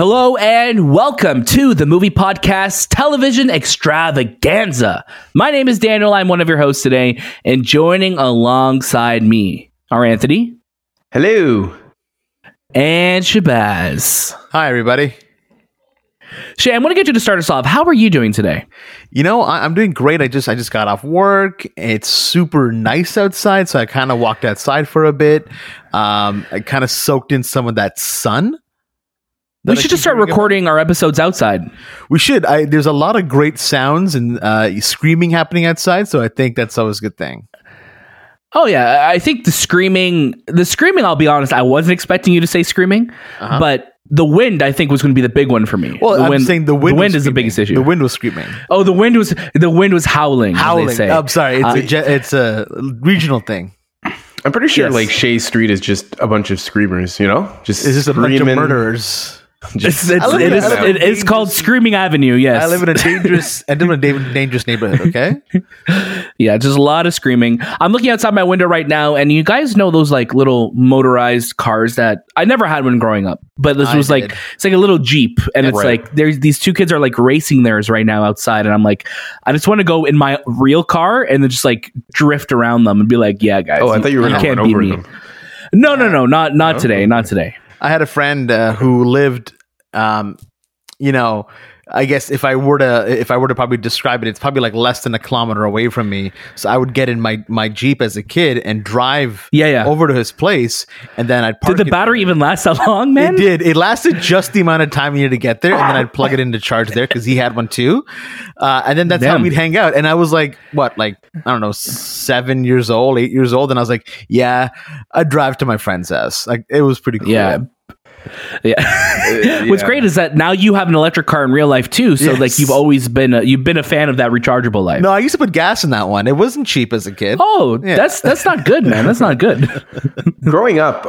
Hello and welcome to the Movie Podcast Television Extravaganza. My name is Daniel. I'm one of your hosts today, and joining alongside me are Anthony. Hello. And Shabazz. Hi, everybody. Shay, I want to get you to start us off. How are you doing today? You know, I'm doing great. I just got off work. It's super nice outside, so I kind of walked outside for a bit. I kind of soaked in some of that sun. We should just start recording our episodes outside. We should. There's a lot of great sounds and screaming happening outside, so I think that's always a good thing. Oh, yeah. I think the screaming, I'll be honest, I wasn't expecting you to say screaming, but the wind, I think, was going to be the big one for me. Well, I'm saying the wind is the biggest issue. The wind was screaming. Oh, the wind was howling. Howling. As they say. I'm sorry. It's a regional thing. I'm pretty sure, yes. Like Shea Street is just a bunch of screamers. You know, just a bunch of murderers. It's called Screaming Avenue. Yes, I live in a dangerous. I live in a dangerous neighborhood. Okay. Yeah, just a lot of screaming. I'm looking outside my window right now, and you guys know those like little motorized cars that I never had when growing up. But this was like it's like a little Jeep, and it's right. Like there's these two kids are like racing theirs right now outside, and I'm like, I just want to go in my real car and then just like drift around them and be like, yeah, guys. Oh, I thought you were going to run over them. No, not today, not today. I had a friend who lived, you know, I guess if I were to probably describe it, it's probably like less than a kilometer away from me. So I would get in my Jeep as a kid and drive over to his place, and then I'd park. Did the battery even last that long, man? It did. It lasted just the amount of time you needed to get there, and then I'd plug it into charge there because he had one too. And then that's how we'd hang out. And I was like, what, like I don't know, 7 years old, 8 years old, and I was like, yeah, I'd drive to my friend's house. Like it was pretty cool. Yeah. Yeah. What's great is that now you have an electric car in real life too, so yes. Like you've always been a fan of that rechargeable life. No, I used to put gas in that one. It wasn't cheap as a kid. Oh yeah. that's not good, man. That's not good. Growing up,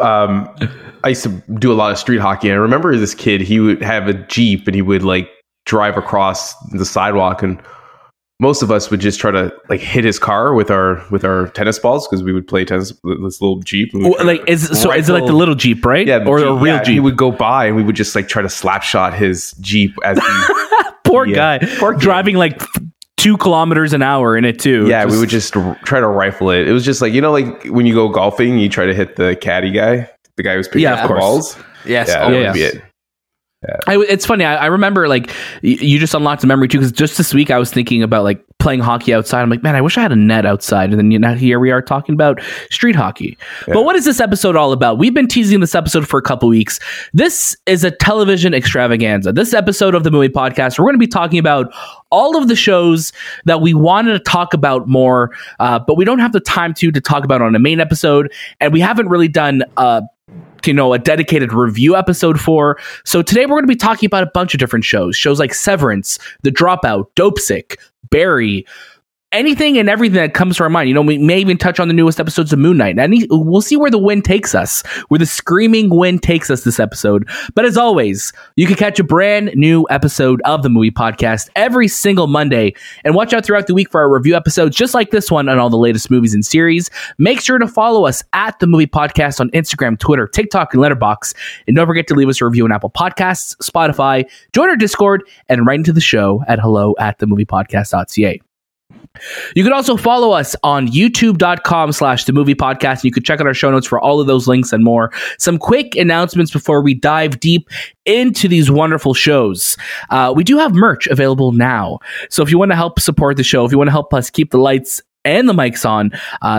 I used to do a lot of street hockey, and I remember this kid, he would have a Jeep and he would like drive across the sidewalk, and most of us would just try to like hit his car with our tennis balls because we would play tennis with this little Jeep. Is it like the little Jeep, right? Yeah, or a real Jeep. He would go by and we would just like try to slap shot his Jeep as the poor guy driving like 2 kilometers an hour in it too. Yeah, we would just try to rifle it. It was just like, you know, like when you go golfing, you try to hit the caddy guy, the guy who's picking up the balls. Yes, yeah, that would be it. Yeah. It's funny. I remember like you just unlocked a memory too, because just this week I was thinking about like playing hockey outside. I'm like, man, I wish I had a net outside. And then here we are talking about street hockey. Yeah. But what is this episode all about? We've been teasing this episode for a couple weeks. This is a television extravaganza. This episode of the Movie Podcast, we're going to be talking about all of the shows that we wanted to talk about more, but we don't have the time to talk about on a main episode, and we haven't really done a dedicated review episode for. So today we're going to be talking about a bunch of different shows like Severance, The Dropout, Dopesick, Barry, anything and everything that comes to our mind. You know, we may even touch on the newest episodes of Moon Knight. We'll see where the wind takes us, where the screaming wind takes us this episode. But as always, you can catch a brand new episode of the Movie Podcast every single Monday, and watch out throughout the week for our review episodes, just like this one, on all the latest movies and series. Make sure to follow us at the Movie Podcast on Instagram, Twitter, TikTok, and Letterboxd. And don't forget to leave us a review on Apple Podcasts, Spotify, join our Discord, and write into the show at hello@themoviepodcast.ca. You can also follow us on youtube.com/themoviepodcast. You can check out our show notes for all of those links and more. Some quick announcements before we dive deep into these wonderful shows. We do have merch available now. So if you want to help support the show, if you want to help us keep the lights and the mics on,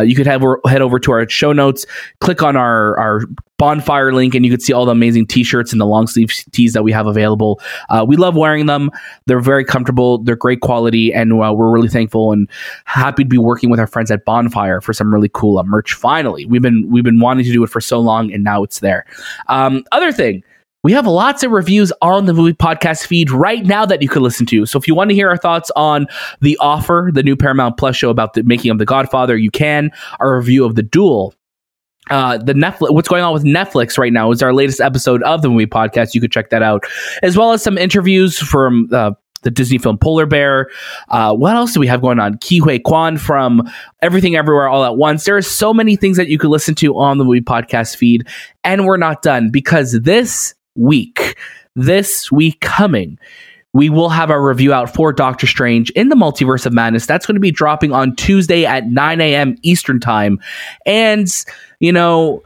you could head over to our show notes, click on our bonfire link, and you can see all the amazing t-shirts and the long sleeve tees that we have available. We love wearing them. They're very comfortable. They're great quality, and we're really thankful and happy to be working with our friends at Bonfire for some really cool merch. Finally, we've been wanting to do it for so long, and now it's there. Other thing, we have lots of reviews on the Movie Podcast feed right now that you could listen to. So if you want to hear our thoughts on The Offer, the new Paramount Plus show about the making of The Godfather, you can. Our review of The Duel, the Netflix, what's going on with Netflix right now, is our latest episode of the Movie Podcast. You could check that out, as well as some interviews from the Disney film Polar Bear. What else do we have going on? Kihui Kwan from Everything Everywhere All at Once. There are so many things that you could listen to on the Movie Podcast feed, and we're not done, because this week this week coming, we will have our review out for Doctor Strange in the Multiverse of Madness. That's going to be dropping on Tuesday at 9 a.m. Eastern time. And, you know,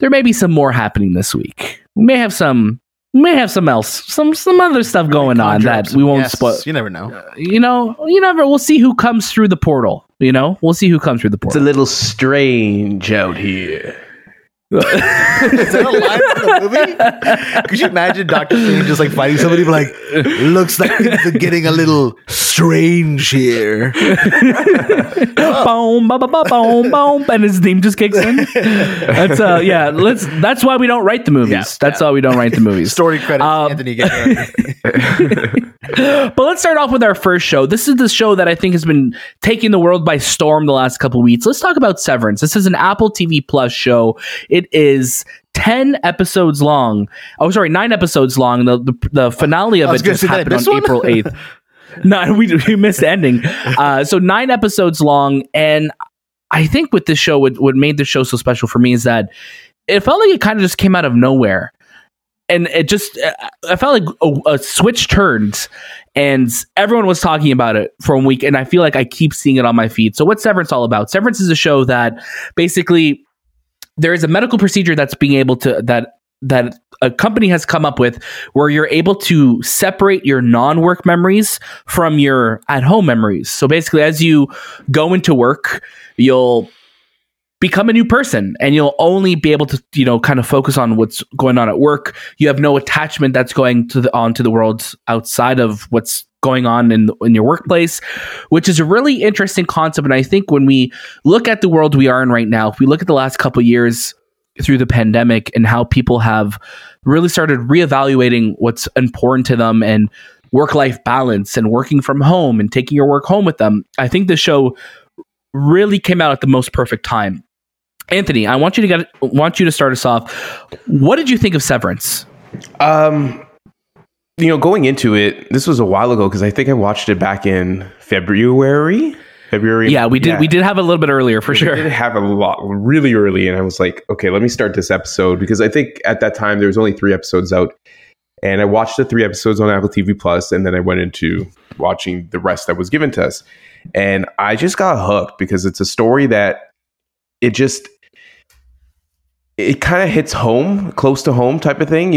there may be some more happening this week. We may have some... Some other stuff going on that we won't spoil. You never know. We'll see who comes through the portal. We'll see who comes through the portal. It's a little strange out here. Is that a line from the movie? Could you imagine Dr. Strange just like fighting somebody like, looks like things are getting a little strange here. Boom, ba ba ba boom, boom, and his theme just kicks in. That's why we don't write the movies. Why we don't write the movies. Story credits, Anthony But let's start off with our first show. This is the show that I think has been taking the world by storm the last couple of weeks. Let's talk about Severance. This is an Apple TV Plus show. It is 9 episodes long. The finale of it just happened on April 8th. No, we missed the ending. So 9 episodes long, and I think with this show, what made this show so special for me is that it felt like it kind of just came out of nowhere. And I felt like a switch turned, and everyone was talking about it for a week, and I feel like I keep seeing it on my feed. So what's Severance all about? Severance is a show that basically... there is a medical procedure that's being able to that a company has come up with where you're able to separate your non-work memories from your at-home memories. So basically, as you go into work, you'll become a new person and you'll only be able to, kind of focus on what's going on at work. You have no attachment that's going onto the world outside of what's going on in your workplace, which is a really interesting concept. And I think when we look at the world we are in right now, if we look at the last couple of years through the pandemic and how people have really started reevaluating what's important to them and work-life balance and working from home and taking your work home with them, I think the show really came out at the most perfect time. Anthony, I want you to start us off. What did you think of Severance? Going into it, this was a while ago because I think I watched it back in February. Yeah, we did. Yeah. We did have a little bit earlier for sure. We did have a lot really early, and I was like, okay, let me start this episode because I think at that time there was only 3 episodes out, and I watched the 3 episodes on Apple TV Plus, and then I went into watching the rest that was given to us, and I just got hooked because it's a story that it kind of hits home, close to home type of thing.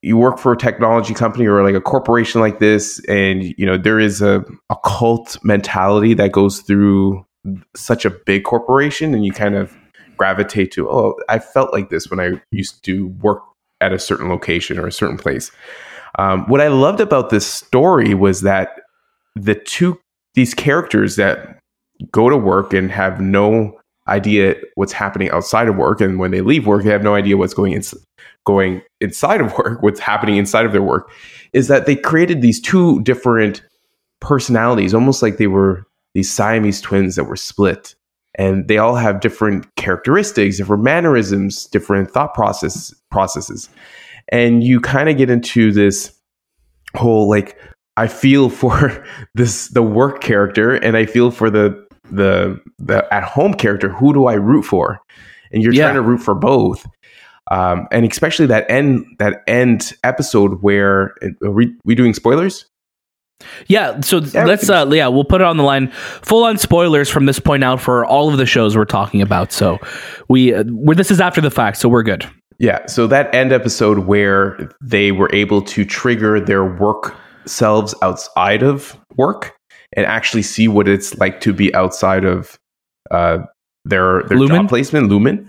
You work for a technology company or like a corporation like this, and there is a cult mentality that goes through such a big corporation, and you kind of gravitate to, oh, I felt like this when I used to work at a certain location or a certain place. What I loved about this story was that these characters that go to work and have no idea what's happening outside of work, and when they leave work, they have no idea what's going inside of work, what's happening inside of their work, is that they created these 2 different personalities, almost like they were these Siamese twins that were split. And they all have different characteristics, different mannerisms, different thought processes. And you kind of get into this whole, like, I feel for the work character, and I feel for the at-home character. Who do I root for? And you're trying to root for both. And especially that end episode where... Are we doing spoilers? Yeah, so let's... we'll put it on the line. Full-on spoilers from this point out for all of the shows we're talking about. So this is after the fact, so we're good. Yeah, so that end episode where they were able to trigger their work selves outside of work and actually see what it's like to be outside of their job placement, Lumon,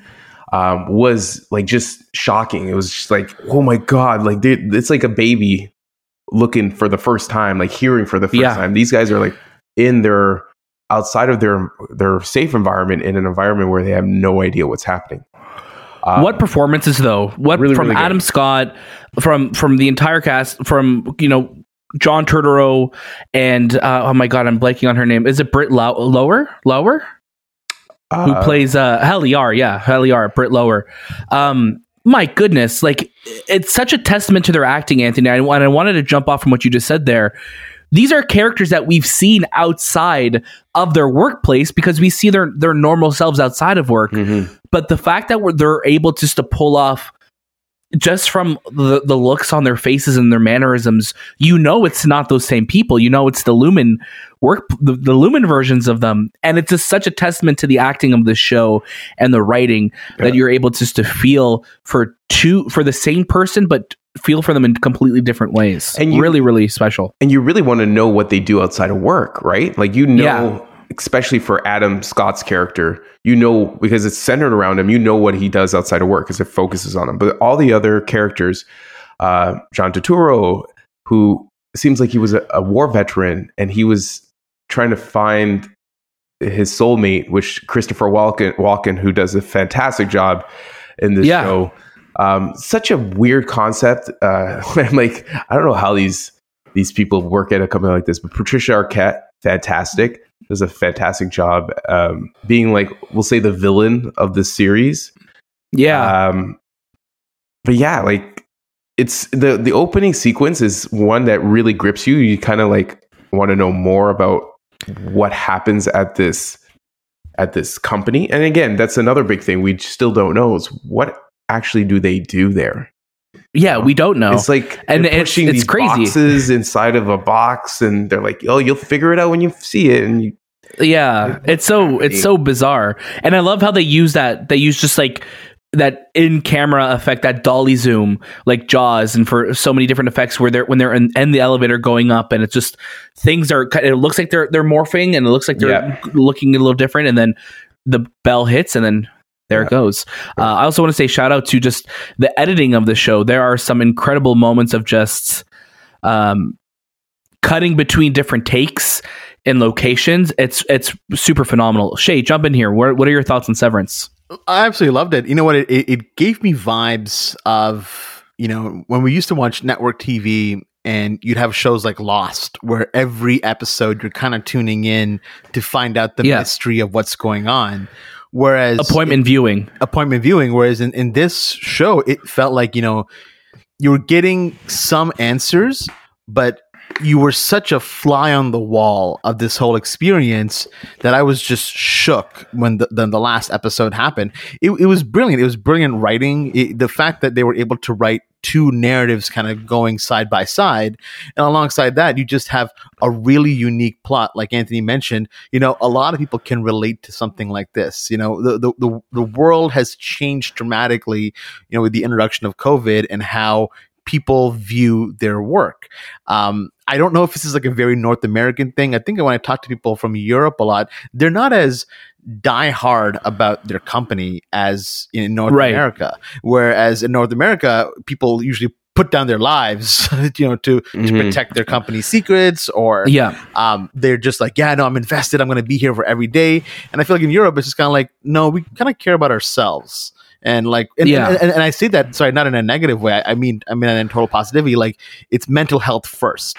was like just shocking. It was just like, oh my God, like it's like a baby looking for the first time, like hearing for the first time. These guys are like outside of their safe environment, in an environment where they have no idea what's happening. What performances though? Really Adam Scott, from the entire cast, from John Turturro, and oh my God, I'm blanking on her name. Is it Britt Lower? Who plays Helly R? Yeah, Helly R, Britt Lower. My goodness, like it's such a testament to their acting, Anthony. And I wanted to jump off from what you just said there. These are characters that we've seen outside of their workplace because we see their normal selves outside of work. Mm-hmm. But the fact that they're able just to pull off just from the looks on their faces and their mannerisms, you know it's not those same people. You know it's the Lumon the Lumon versions of them. And it's just such a testament to the acting of the show and the writing that you're able just to feel for the same person, but feel for them in completely different ways. And really, really special. And you really want to know what they do outside of work, right? Like, you know, especially for Adam Scott's character, you know, because it's centered around him, you know what he does outside of work because it focuses on him. But all the other characters, John Turturro, who seems like he was a war veteran and he was trying to find his soulmate, which Christopher Walken, who does a fantastic job in this show. Such a weird concept. I'm like, I don't know how these people work at a company like this, but Patricia Arquette, fantastic. Does a fantastic job being, like, we'll say, the villain of the series. But yeah, like, it's the opening sequence is one that really grips you. You kind of like want to know more about what happens at this company. And again, that's another big thing we still don't know is what actually do they do there. We don't know. It's like, and pushing it's these crazy boxes inside of a box, and they're like, "Oh, you'll figure it out when you see it." And it's so bizarre. And I love how they use that. They use just like that in camera effect, that dolly zoom, like Jaws, and for so many different effects where they're in the elevator going up, and it's just things are. It looks like they're morphing, and it looks like they're looking a little different, and then the bell hits, and then. There it goes. I also want to say shout out to just the editing of the show. There are some incredible moments of just cutting between different takes and locations. It's super phenomenal. Shay, jump in here. What are your thoughts on Severance? I absolutely loved it. You know what? It gave me vibes of, you know, when we used to watch network TV and you'd have shows like Lost, where every episode you're kind of tuning in to find out the mystery of what's going on. Whereas appointment viewing. Whereas in this show, it felt like, you know, you were getting some answers, but you were such a fly on the wall of this whole experience that I was just shook when the last episode happened. It was brilliant. It was brilliant writing. The fact that they were able to write two narratives kind of going side by side, and alongside that you just have a really unique plot. Like Anthony mentioned, you know, a lot of people can relate to something like this. You know, the world has changed dramatically, you know, with the introduction of COVID and how people view their work. I don't know if this is like a very North American thing. I think when I talk to people from Europe a lot, they're not as diehard about their company as in North America. Whereas in North America, people usually put down their lives, you know, to protect their company's secrets, or they're just like, yeah, no, I'm invested. I'm going to be here for every day. And I feel like in Europe, it's just kind of like, no, we kind of care about ourselves. And like, and I say that, sorry, not in a negative way. I mean, in total positivity, like it's mental health first.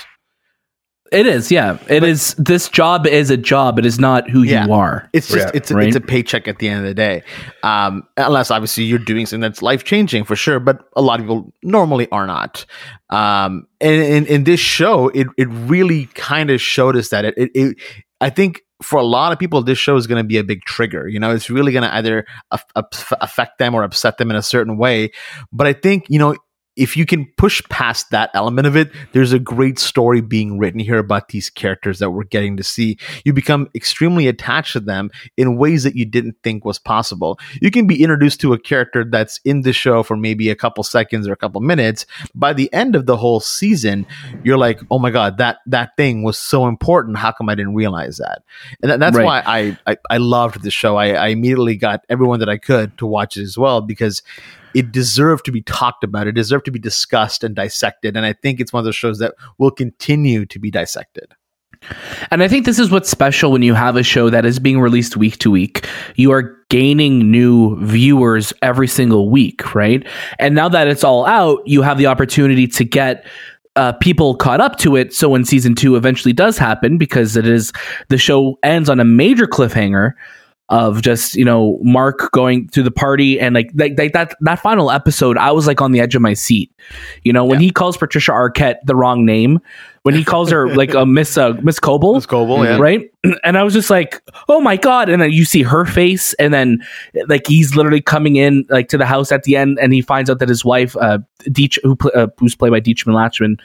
It is, yeah. It is. This job is a job. It is not who you are. It's just it's a paycheck at the end of the day, unless obviously you're doing something that's life changing for sure. But a lot of people normally are not. And in this show, it really kind of showed us that it I think. For a lot of people, this show is going to be a big trigger. You know, it's really going to either affect them or upset them in a certain way. But I think, you know, if you can push past that element of it, there's a great story being written here about these characters that we're getting to see. You become extremely attached to them in ways that you didn't think was possible. You can be introduced to a character that's in the show for maybe a couple seconds or a couple minutes. By the end of the whole season, you're like, oh my God, that thing was so important. How come I didn't realize that? And that's why I loved the show. I immediately got everyone that I could to watch it as well, because it deserved to be talked about. It deserved to be discussed and dissected. And I think it's one of those shows that will continue to be dissected. And I think this is what's special when you have a show that is being released week to week. You are gaining new viewers every single week, right? And now that it's all out, you have the opportunity to get people caught up to it. So when season 2 eventually does happen, because the show ends on a major cliffhanger of just, you know, Mark going to the party, and like that final episode, I was like on the edge of my seat. You know, when he calls Patricia Arquette the wrong name, when he calls her like a Miss Coble, right? And I was just like, oh my God. And then you see her face, and then like he's literally coming in like to the house at the end, and he finds out that his wife, who's played by Dietrich Latchman,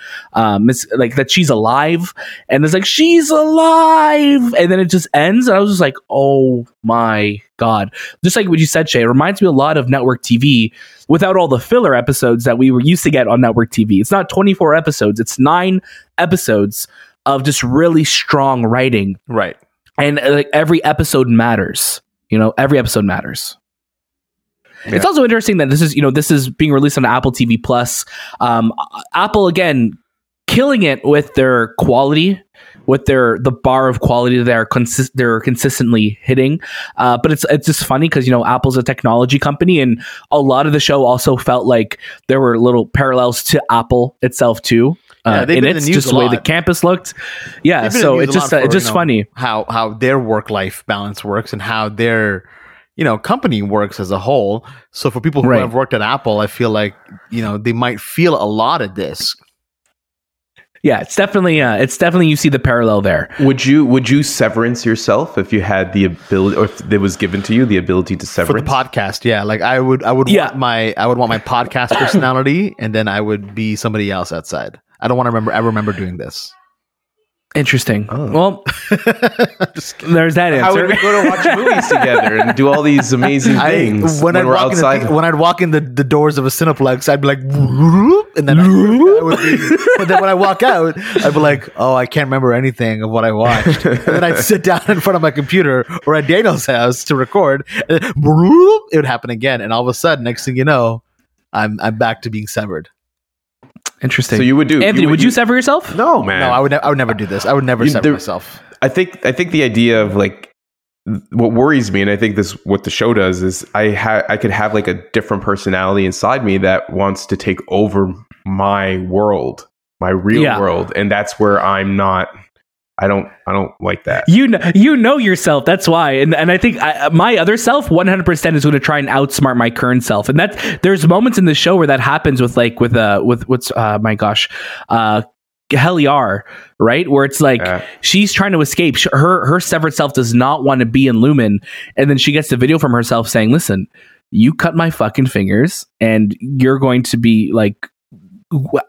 like that she's alive, and it's like, she's alive. And then it just ends. And I was just like, oh my God. Just like what you said, Shay, it reminds me a lot of network TV without all the filler episodes that we were used to get on network TV. It's not 24 episodes. It's 9 episodes of just really strong writing. Right. And like every episode matters, you know, every episode matters. Yeah. It's also interesting that this is being released on Apple TV Plus. Apple, again, killing it with their quality, with the bar of quality they're consistently hitting. But it's just funny because, Apple's a technology company, and a lot of the show also felt like there were little parallels to Apple itself too. They've been in the news just a lot. The way the campus looked. Yeah, so it's just funny how their work life balance works and how their company works as a whole. So for people who have worked at Apple, I feel like they might feel a lot of this. Yeah, it's definitely you see the parallel there. Would you severance yourself if you had the ability, or if it was given to you the ability to severance? For the podcast, yeah. Like I would want my podcast personality, and then I would be somebody else outside. I don't want to remember. I remember doing this. Interesting. Oh. Well, there's that answer. How would we go to watch movies together and do all these amazing things when we're outside? When I'd walk in the doors of a Cineplex, I'd be like, and then when I walk out, I'd be like, oh, I can't remember anything of what I watched. And then I'd sit down in front of my computer or at Daniel's house to record. And then, it would happen again. And all of a sudden, next thing you know, I'm back to being severed. Interesting. So you would do, Anthony? Would you sever yourself? No, man. No, I would never do this. I would never sever myself. I think the idea of like what worries me, and I think what the show does is I could have like a different personality inside me that wants to take over my world, my real world, and that's where I'm not. I don't like that. You know yourself. That's why. And I think my other self 100% is going to try and outsmart my current self. And there's moments in the show where that happens with Helly R, right? Where it's like she's trying to escape. Her severed self does not want to be in Lumon, and then she gets the video from herself saying, "Listen, you cut my fucking fingers, and you're going to be like."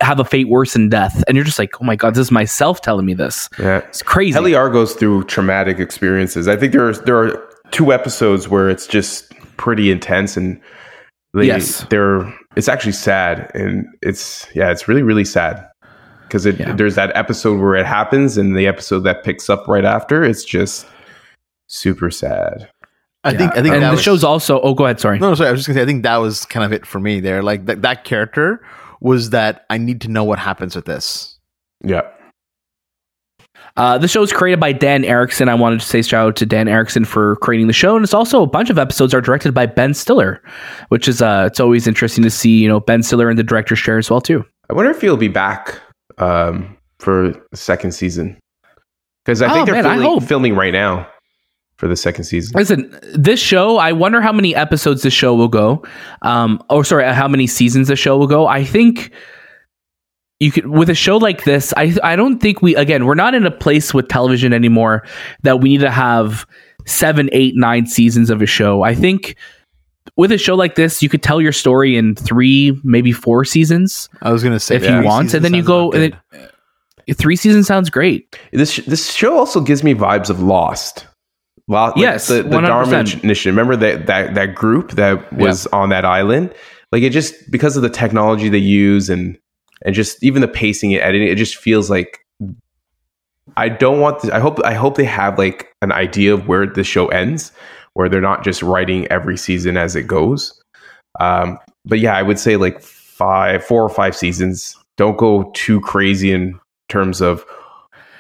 Have a fate worse than death, and you're just like, oh my God, this is myself telling me this. Yeah, it's crazy. Helly R goes through traumatic experiences. I think there are 2 episodes where it's just pretty intense, and it's actually sad, and it's really really sad because there's that episode where it happens, and the episode that picks up right after, it's just super sad. I think and the show's also. Oh, go ahead. Sorry. No, sorry. I was just gonna say. I think that was kind of it for me there. Like that character. Was that I need to know what happens with this. Yeah. The show is created by Dan Erickson. I wanted to say shout out to Dan Erickson for creating the show. And it's also a bunch of episodes are directed by Ben Stiller, which is it's always interesting to see, Ben Stiller and the director's chair as well, too. I wonder if he'll be back for the second season. Because I think they're filming right now. For the second season. Listen, this show, I wonder how many episodes the show will go. How many seasons the show will go. I think you could, with a show like this, I don't think we're not in a place with television anymore that we need to have 7, 8, 9 seasons of a show. I think with a show like this, you could tell your story in 3, maybe 4 seasons. I was going to say, if you want, and then you go. 3 seasons sounds great. This show also gives me vibes of Lost. Well, like yes, the Dharma Nation. Remember that group that was on that island? Like it just because of the technology they use and just even the pacing and editing, it just feels like I don't want. I hope they have like an idea of where the show ends, where they're not just writing every season as it goes. But yeah, I would say like 4 or 5 seasons. Don't go too crazy in terms of.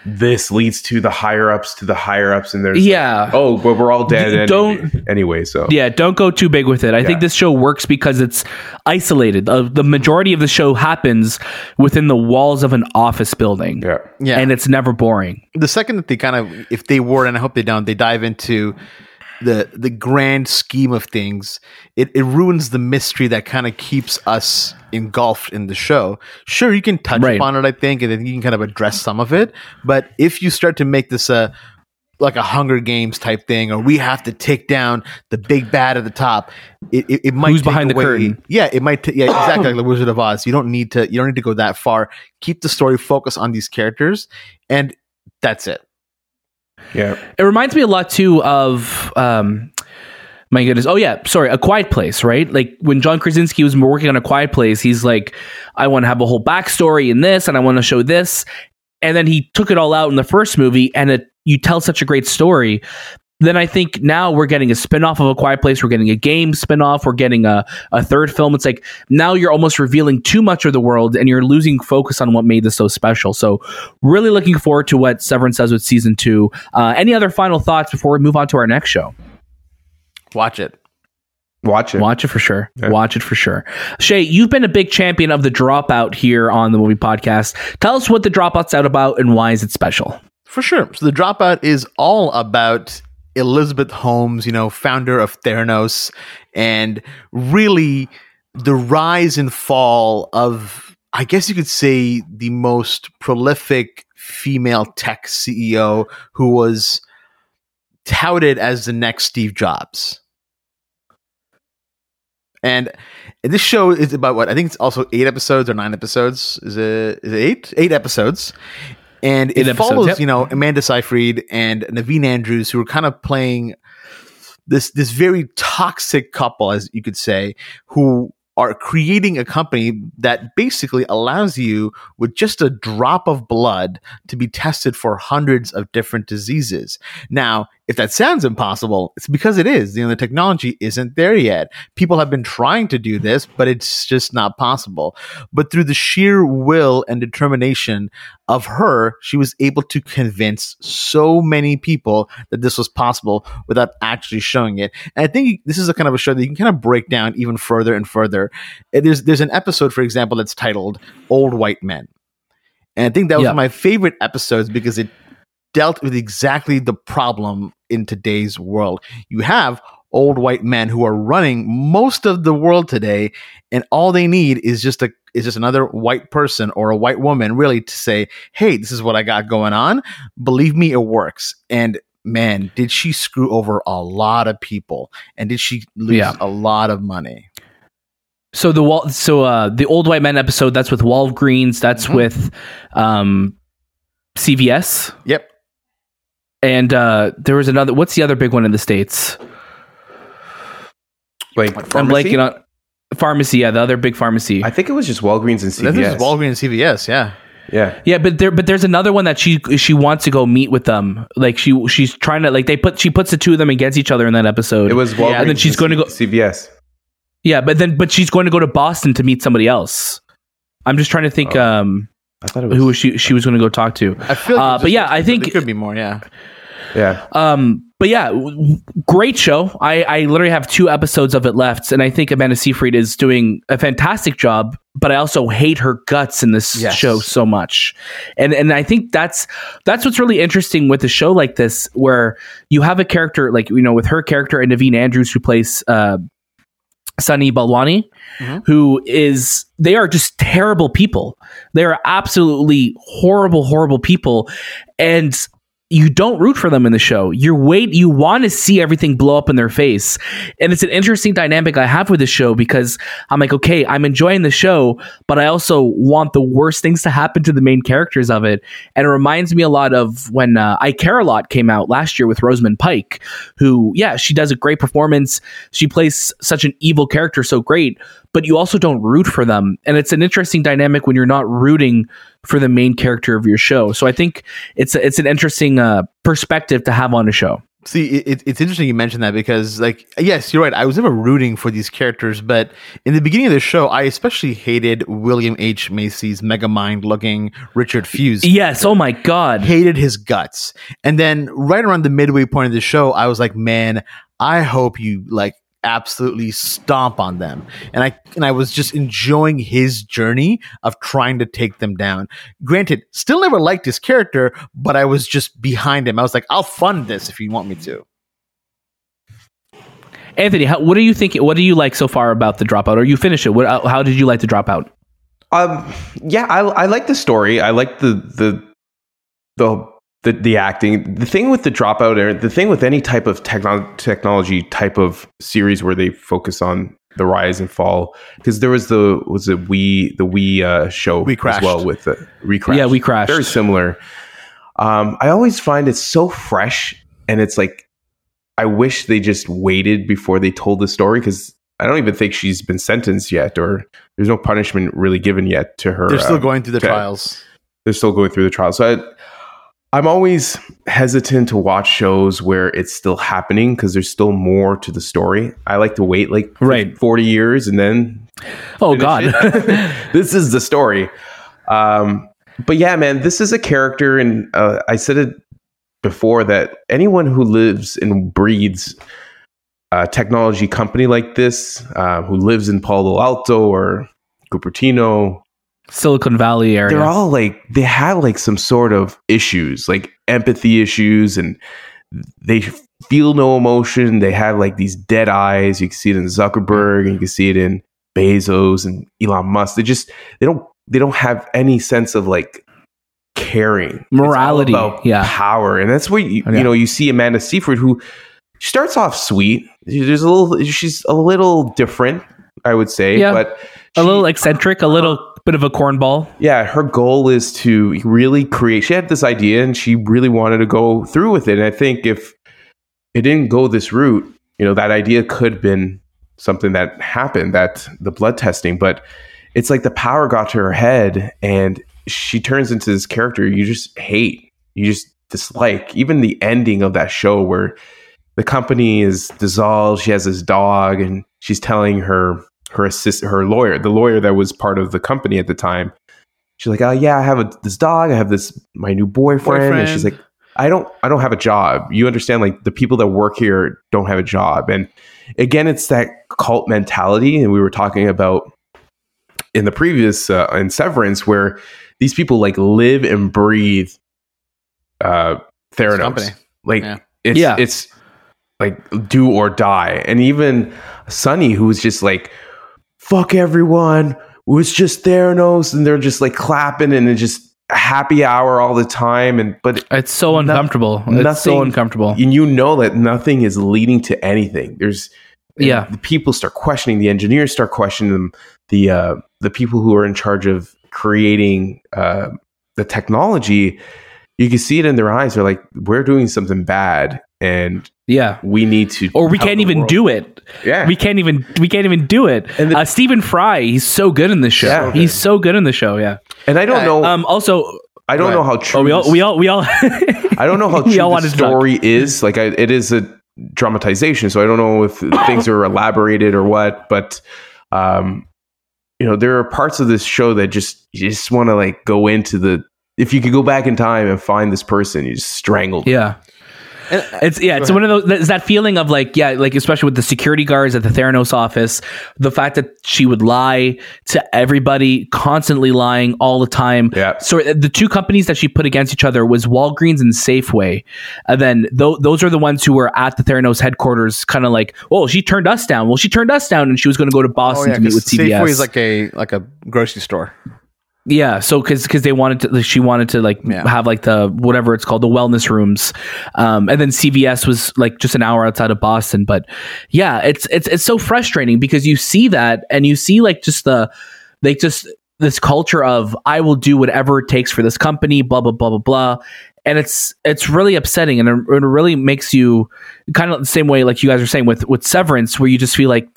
This leads to the higher ups and there's but we're all dead anyway, so don't go too big with it. I think this show works because it's isolated. The majority of the show happens within the walls of an office building, and it's never boring. The second that they kind of, if they were, and I hope they don't, they dive into the grand scheme of things, it ruins the mystery that kind of keeps us engulfed in the show. Sure, you can touch upon it, I think, and then you can kind of address some of it. But if you start to make this a like a Hunger Games type thing, or we have to take down the big bad at the top. It might who's behind away, the curtain. Yeah, it might. Yeah, exactly. Like the Wizard of Oz. You don't need to go that far. Keep the story focused on these characters, and that's it. Yeah, it reminds me a lot too of my goodness. Oh yeah, sorry, A Quiet Place, right? Like when John Krasinski was working on A Quiet Place, he's like, I want to have a whole backstory in this, and I want to show this, and then he took it all out in the first movie, and you tell such a great story. Then I think now we're getting a spinoff of A Quiet Place. We're getting a game spinoff. We're getting a third film. It's like now you're almost revealing too much of the world, and you're losing focus on what made this so special. So really looking forward to what Severance does with season 2. Any other final thoughts before we move on to our next show? Watch it for sure. Yeah. Watch it for sure. Shay, you've been a big champion of The Dropout here on the Movie Podcast. Tell us what The Dropout's out about and why is it special? For sure. So The Dropout is all about Elizabeth Holmes, founder of Theranos, and really the rise and fall of, I guess you could say, the most prolific female tech CEO who was touted as the next Steve Jobs. And this show is about what? I think it's also 8 episodes or 9 episodes. Is it 8? 8 episodes. And it follows, yep. Amanda Seyfried and Naveen Andrews, who are kind of playing this very toxic couple, as you could say, who are creating a company that basically allows you, with just a drop of blood, to be tested for hundreds of different diseases. Now, if that sounds impossible, it's because it is. The technology isn't there yet. People have been trying to do this, but it's just not possible. But through the sheer will and determination of her, she was able to convince so many people that this was possible without actually showing it. And I think this is a kind of a show that you can kind of break down even further and further. There's an episode, for example, that's titled Old White Men. And I think that was one of my favorite episodes because it dealt with exactly the problem in today's world. You have old white men who are running most of the world today, and all they need is just another white person or a white woman, really, to say, "Hey, this is what I got going on. Believe me, it works." And man, did she screw over a lot of people, and did she lose a lot of money? So the old white men episode, that's with Walgreens, that's with CVS. Yep. And there was another. What's the other big one in the States? I'm blanking on pharmacy. Yeah, the other big pharmacy. I think it was just Walgreens and CVS. Yeah, yeah. But there's another one that she wants to go meet with them. Like she's trying to she puts the two of them against each other in that episode. It was Walgreens and then she's going to go CVS. Yeah, but she's going to go to Boston to meet somebody else. I'm just trying to think. I thought it was who was she was going to go talk to. I feel like I think it could be more. Yeah. But yeah, great show. I literally have 2 episodes of it left, and I think Amanda Seyfried is doing a fantastic job, but I also hate her guts in this show so much. And I think that's what's really interesting with a show like this, where you have a character with her character and Naveen Andrews, who plays Sunny Balwani, they are just terrible people. They are absolutely horrible, horrible people. And you don't root for them in the show. You want to see everything blow up in their face. And it's an interesting dynamic I have with the show, because I'm like, okay, I'm enjoying the show, but I also want the worst things to happen to the main characters of it. And it reminds me a lot of when I Care a Lot came out last year with Rosamund Pike, who, she does a great performance. She plays such an evil character so great, but you also don't root for them. And it's an interesting dynamic when you're not rooting for the main character of your show. So I think it's an interesting perspective to have on a show. See, it's interesting you mentioned that, because yes, you're right. I was never rooting for these characters, but in the beginning of the show, I especially hated William H. Macy's megamind looking Richard Fuse. Yes. Oh my God. Hated his guts. And then right around the midway point of the show, I was like, man, I hope you absolutely stomp on them. And I was just enjoying his journey of trying to take them down. Granted, still never liked his character, but I was just behind him. I was like, I'll fund this if you want me to. Anthony, what do you think? What do you like so far about The Dropout? Or you finish it? How did you like The Dropout? I like the story. I like the the acting, the thing with The Dropout, or the thing with any type of technology type of series where they focus on the rise and fall, because there was the Wii show as well with the Recrash. Yeah, We Crashed. Very similar. I always find it's so fresh, and it's like, I wish they just waited before they told the story, because I don't even think she's been sentenced yet, or there's no punishment really given yet to her. They're still going through the trials. They're still going through the trials. So I'm always hesitant to watch shows where it's still happening, because there's still more to the story. I like to wait like 40 years and then... Oh, God. This is the story. But yeah, man, this is a character, and I said it before, that anyone who lives and breathes a technology company like this, who lives in Palo Alto or Cupertino... Silicon Valley area. They're all like, they have like some sort of issues, like empathy issues, and they feel no emotion. They have like these dead eyes. You can see it in Zuckerberg, and you can see it in Bezos and Elon Musk. They just, they don't have any sense of like caring. Morality. It's all about power. And that's where you see Amanda Seyfried, who she starts off sweet. She's a little different, I would say, but a little eccentric, a little bit of a cornball. Yeah, her goal is to really create. She had this idea, and she really wanted to go through with it. And I think if it didn't go this route, that idea could have been something that happened, that the blood testing. But it's like the power got to her head, and she turns into this character you just hate, you just dislike. Even the ending of that show where the company is dissolved, she has this dog, and she's telling her lawyer, the lawyer that was part of the company at the time, she's like, I have this dog, I have this my new boyfriend. And she's like, I don't have a job. You understand, like, the people that work here don't have a job. And again, it's that cult mentality, and we were talking about in the previous in Severance, where these people like live and breathe Theranos. Like, it's like do or die. And even Sunny, who was just like, fuck everyone, it's just Theranos, and they're just like clapping, and it's just happy hour all the time. And but it's so uncomfortable. It's so uncomfortable, and that nothing is leading to anything. There's the people start questioning, the engineers start questioning them, the people who are in charge of creating the technology. You can see it in their eyes. They're like, we're doing something bad, and we need to, or we can't even do it. Yeah, we can't even do it. And Stephen Fry, he's so good in this show. Yeah, he's so good in the show. Yeah, and I don't know. Also, I don't know how true. We all. I don't know how true the story is. Like, it is a dramatization, so I don't know if things are elaborated or what. But there are parts of this show that you just want to like go into the. If you could go back in time and find this person, you just strangled. Yeah. It's one of those, it's that feeling of like, especially with the security guards at the Theranos office, the fact that she would lie to everybody, constantly lying all the time. Yeah. So the two companies that she put against each other was Walgreens and Safeway. And then those are the ones who were at the Theranos headquarters, kind of like, oh, she turned us down. Well, she turned us down, and she was going to go to Boston to meet with CVS. Safeway is like a grocery store. Yeah, so because they wanted to, she wanted to have like the whatever it's called, the wellness rooms, and then CVS was like just an hour outside of Boston. But yeah, it's so frustrating, because you see that, and you see like just this culture of, I will do whatever it takes for this company, blah blah blah blah blah, and it's really upsetting, and it really makes you kind of the same way like you guys are saying with Severance, where you just feel like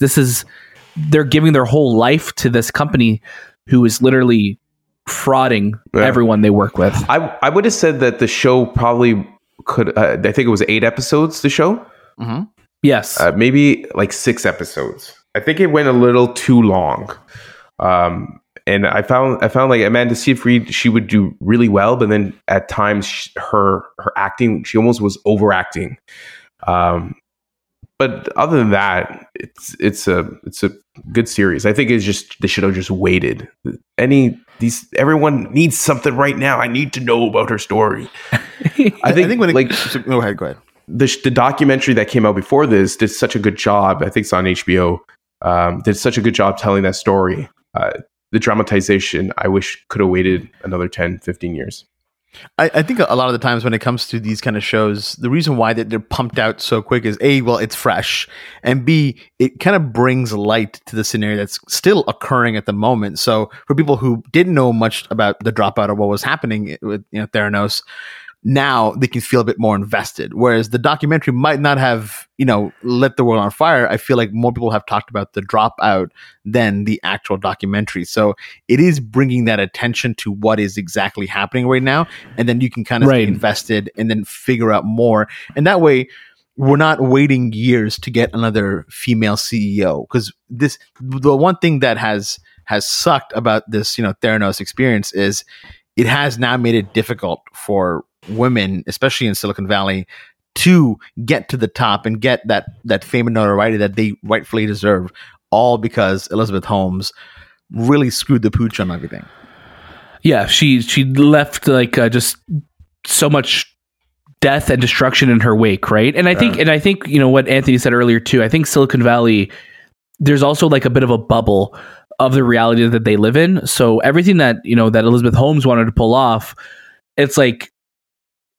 they're giving their whole life to this company who is literally frauding everyone they work with. I would have said that the show probably could, I think it was 8 episodes, the show. Mm-hmm. Yes. Maybe like 6 episodes. I think it went a little too long. And I found like Amanda Seyfried, she would do really well, but then at times her acting, she almost was overacting. But other than that, it's a good series. I think it's just, they should have just waited. Everyone needs something right now. I need to know about her story. I think when go ahead. The documentary that came out before this did such a good job. I think it's on HBO. Did such a good job telling that story. The dramatization, I wish, could have waited another 10, 15 years. I think a lot of the times when it comes to these kind of shows, the reason why they're pumped out so quick is A, well, it's fresh, and B, it kind of brings light to the scenario that's still occurring at the moment. So for people who didn't know much about The Dropout or what was happening with Theranos, now they can feel a bit more invested. Whereas the documentary might not have, lit the world on fire. I feel like more people have talked about The Dropout than the actual documentary. So it is bringing that attention to what is exactly happening right now. And then you can kind of be invested and then figure out more. And that way, we're not waiting years to get another female CEO. Because the one thing that has sucked about this, Theranos experience is it has now made it difficult for women, especially in Silicon Valley, to get to the top and get that fame and notoriety that they rightfully deserve, all because Elizabeth Holmes really screwed the pooch on everything. Yeah, she left just so much death and destruction in her wake, right? And I think what Anthony said earlier too, I think Silicon Valley, there's also a bit of a bubble of the reality that they live in. So everything that that Elizabeth Holmes wanted to pull off, it's like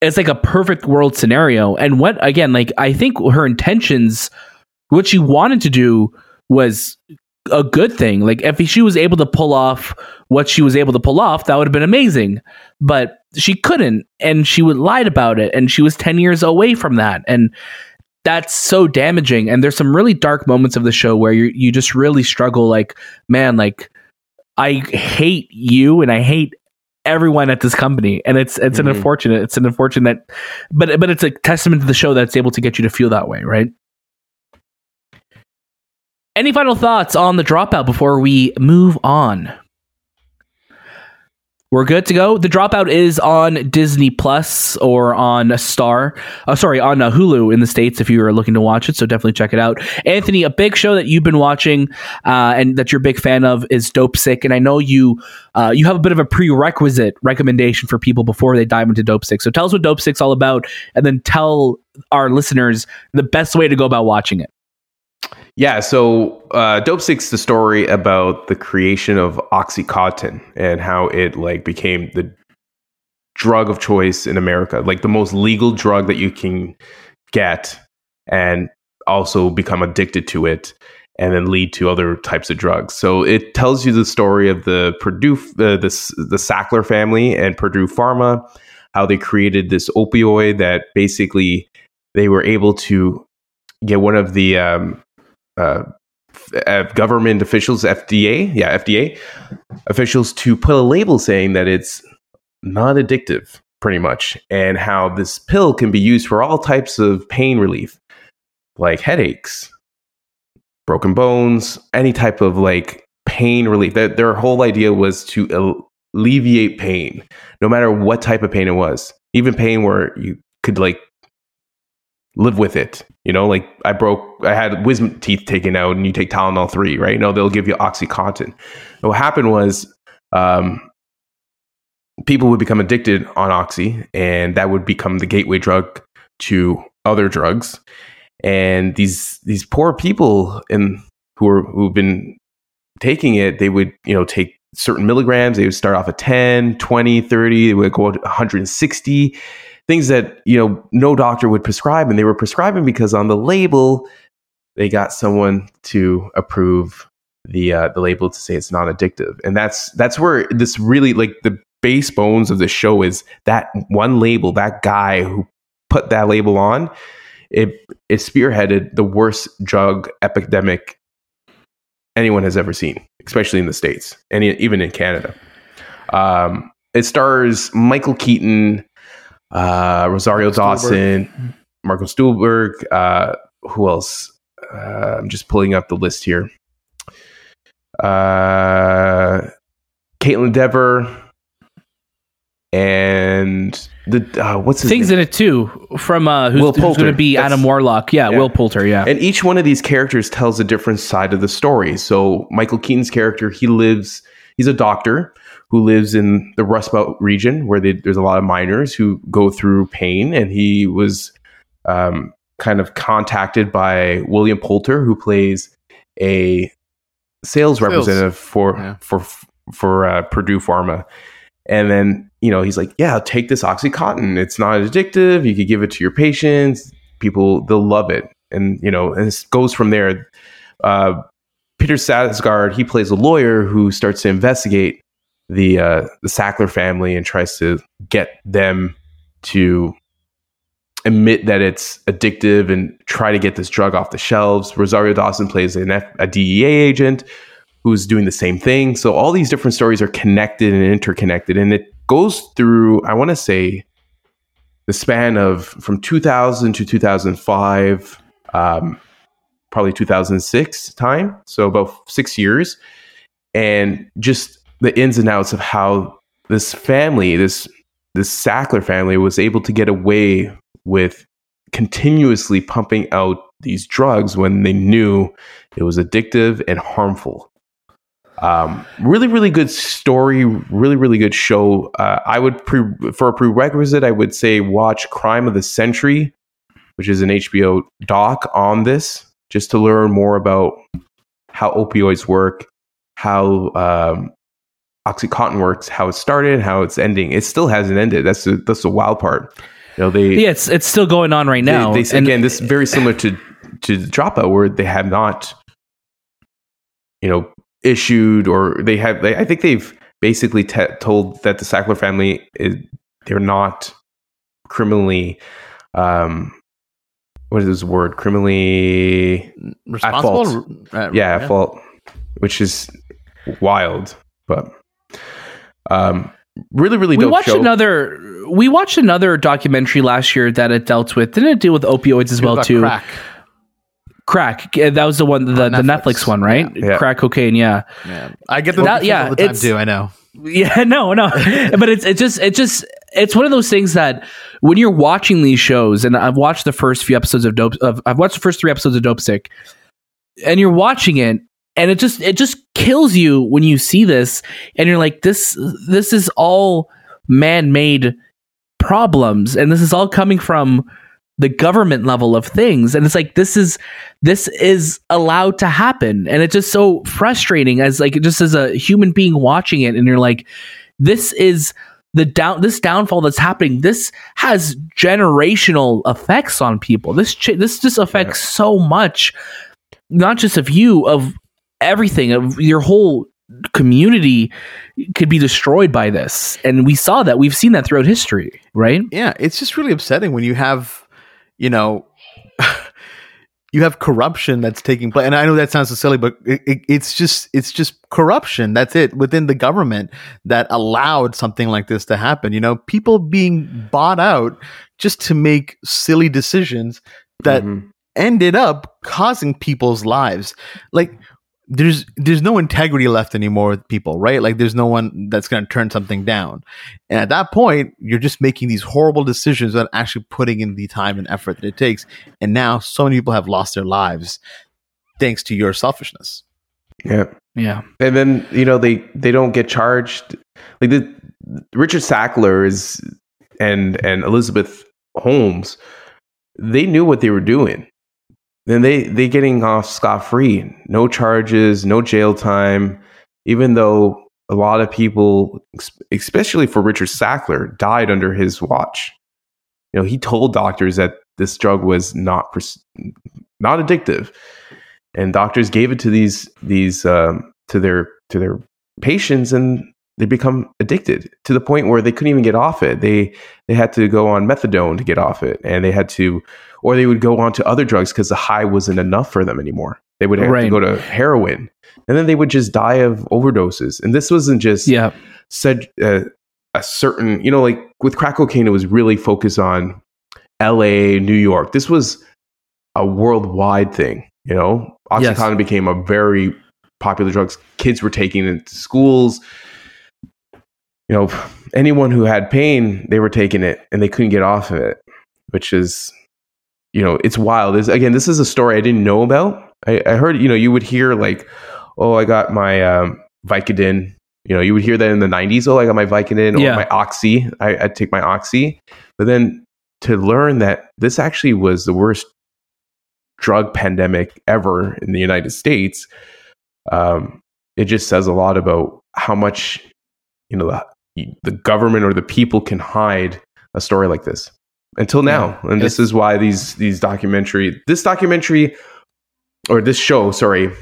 a perfect world scenario. And what, again, I think her intentions, what she wanted to do was a good thing. If she was able to pull off what she was able to pull off, that would have been amazing, but she couldn't, and she would lied about it. And she was 10 years away from that. And that's so damaging. And there's some really dark moments of the show where you just really struggle. I hate you and I hate everyone at this company, and it's mm-hmm. an unfortunate but it's a testament to the show that's able to get you to feel that way, right? Any final thoughts on The Dropout before we move on? We're good to go. The Dropout is on Disney Plus or on Hulu in the States if you are looking to watch it, so definitely check it out. Anthony, a big show that you've been watching and that you're a big fan of is Dopesick, and I know you have a bit of a prerequisite recommendation for people before they dive into Dopesick. So tell us what Dopesick's all about, and then tell our listeners the best way to go about watching it. Yeah, so Dopesick's the story about the creation of OxyContin and how it became the drug of choice in America, the most legal drug that you can get, and also become addicted to it, and then lead to other types of drugs. So it tells you the story of the Purdue, the Sackler family and Purdue Pharma, how they created this opioid that basically they were able to get one of the government officials, FDA officials, to put a label saying that it's not addictive, pretty much, and how this pill can be used for all types of pain relief, like headaches, broken bones, any type of pain relief. That their whole idea was to alleviate pain, no matter what type of pain it was, even pain where you could live with it. I had wisdom teeth taken out, and you take Tylenol 3, right? No, they'll give you OxyContin. And what happened was people would become addicted on Oxy, and that would become the gateway drug to other drugs. And these poor people who've been taking it, they would, take certain milligrams. They would start off at 10, 20, 30, they would go to 160. Things that, no doctor would prescribe, and they were prescribing because on the label, they got someone to approve the label to say it's not addictive. And that's where this really, the base bones of the show is that one label, that guy who put that label on, it spearheaded the worst drug epidemic anyone has ever seen, especially in the States and even in Canada. It stars Michael Keaton, Rosario Dawson, Marco Stuhlberg, who else? I'm just pulling up the list here. Caitlin Dever, and what's his name? In it too from who's going to be Adam Warlock. Yeah, Will Poulter. Yeah, and each one of these characters tells a different side of the story. So Michael Keaton's character, he's a doctor who lives in the Rust Belt region where there's a lot of miners who go through pain. And he was kind of contacted by William Poulter, who plays a sales representative for Purdue Pharma. And then, you know, he's like, yeah, take this OxyContin. It's not addictive. You could give it to your patients. People, they'll love it. And, you know, and it goes from there. Peter Sarsgaard, he plays a lawyer who starts to investigate the Sackler family and tries to get them to admit that it's addictive and try to get this drug off the shelves. Rosario Dawson plays a DEA agent who's doing the same thing. So all these different stories are connected and interconnected. And it goes through, I want to say, the span of from 2000 to 2005, probably 2006 time. So about 6 years. And just the ins and outs of how this family, this Sackler family, was able to get away with continuously pumping out these drugs when they knew it was addictive and harmful. Really, really good story. Really, really good show. I would for a prerequisite, I would say watch Crime of the Century, which is an HBO doc on this, just to learn more about how opioids work, how OxyContin works, how it started, how it's ending. It still hasn't ended. That's the wild part. You know, it's still going on right now. They and again, this is very similar to The Dropout, where they have not, you know, issued, or they have. I think they've basically told that the Sackler family they're not criminally. What is this word? Criminally responsible. At fault, which is wild, but. Really, really dope show. We watched another documentary last year that it dealt with. Didn't it deal with opioids as well too? Crack. That was the one, the Netflix one, right? Yeah. Crack cocaine. Yeah. I get that. Yeah, all the time too. I know. Yeah, no, but it's one of those things that when you're watching these shows, and I've watched the first few episodes of I've watched the first three episodes of Dopesick, and you're watching it. And it just kills you when you see this, and you're like, this is all man-made problems, and this is all coming from the government level of things, and it's like this is allowed to happen, and it's just so frustrating as like just as a human being watching it, and you're like, this is this downfall that's happening. This has generational effects on people. This just affects so much, not just of you, of everything, of your whole community could be destroyed by this. And we've seen that throughout history, right? Yeah. It's just really upsetting when you have, you know, you have corruption that's taking place. And I know that sounds so silly, but it's just corruption. That's it within the government that allowed something like this to happen. You know, people being bought out just to make silly decisions that ended up causing people's lives. Like, there's no integrity left anymore with people, right? Like, there's no one that's going to turn something down. And at that point, you're just making these horrible decisions without actually putting in the time and effort that it takes. And now so many people have lost their lives thanks to your selfishness. Yeah. And then, you know, they don't get charged. Like, Richard Sackler and Elizabeth Holmes, they knew what they were doing. Then they getting off scot-free, no charges, no jail time, even though a lot of people, especially for Richard Sackler, died under his watch. You know, he told doctors that this drug was not addictive, and doctors gave it to their patients, and they become addicted to the point where they couldn't even get off it. They had to go on methadone to get off it, and they had to, or they would go on to other drugs because the high wasn't enough for them anymore. They would have to go to heroin, and then they would just die of overdoses. And this wasn't just a certain, you know, like with crack cocaine, it was really focused on LA, New York. This was a worldwide thing. You know, OxyContin became a very popular drug. Kids were taking it to schools. You know, anyone who had pain, they were taking it, and they couldn't get off of it, which is, you know, it's wild. This is a story I didn't know about. I heard, you know, you would hear like, oh, I got my Vicodin. You know, you would hear that in the 90s. Oh, I got my Vicodin or my Oxy. I'd take my Oxy. But then to learn that this actually was the worst drug pandemic ever in the United States, it just says a lot about how much, you know, the government or the people can hide a story like this until now. Yeah, and this is why this show,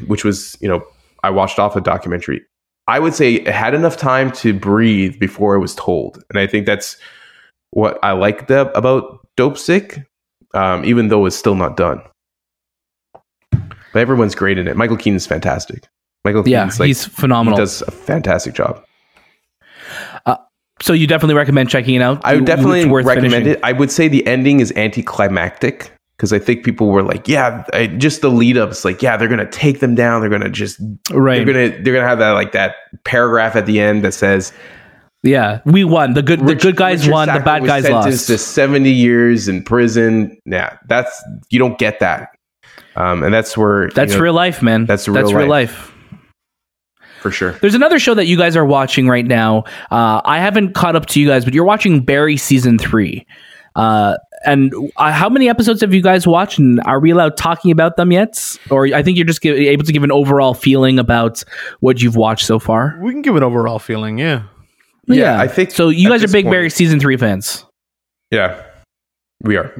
which was, I watched off a documentary. I would say it had enough time to breathe before it was told. And I think that's what I liked about Dopesick, even though it's still not done. But everyone's great in it. Michael Keaton's fantastic. He's phenomenal. He does a fantastic job. So you definitely recommend checking it out? I would definitely recommend it. I would say the ending is anticlimactic because I think people were like, just the lead ups, they're going to take them down. They're going to just, right. They're going to have that, that paragraph at the end that says, we won. The good guys won. The bad guys lost. Sentenced to 70 years in prison. Yeah, you don't get that. And that's where... That's real life, man. That's real life. For sure. There's another show that you guys are watching right now. I haven't caught up to you guys, but you're watching Barry Season 3. And how many episodes have you guys watched? And are we allowed talking about them yet? Or I think you're just able to give an overall feeling about what you've watched so far. We can give an overall feeling, yeah. I think so. You guys are big Barry Season 3 fans. Yeah, we are.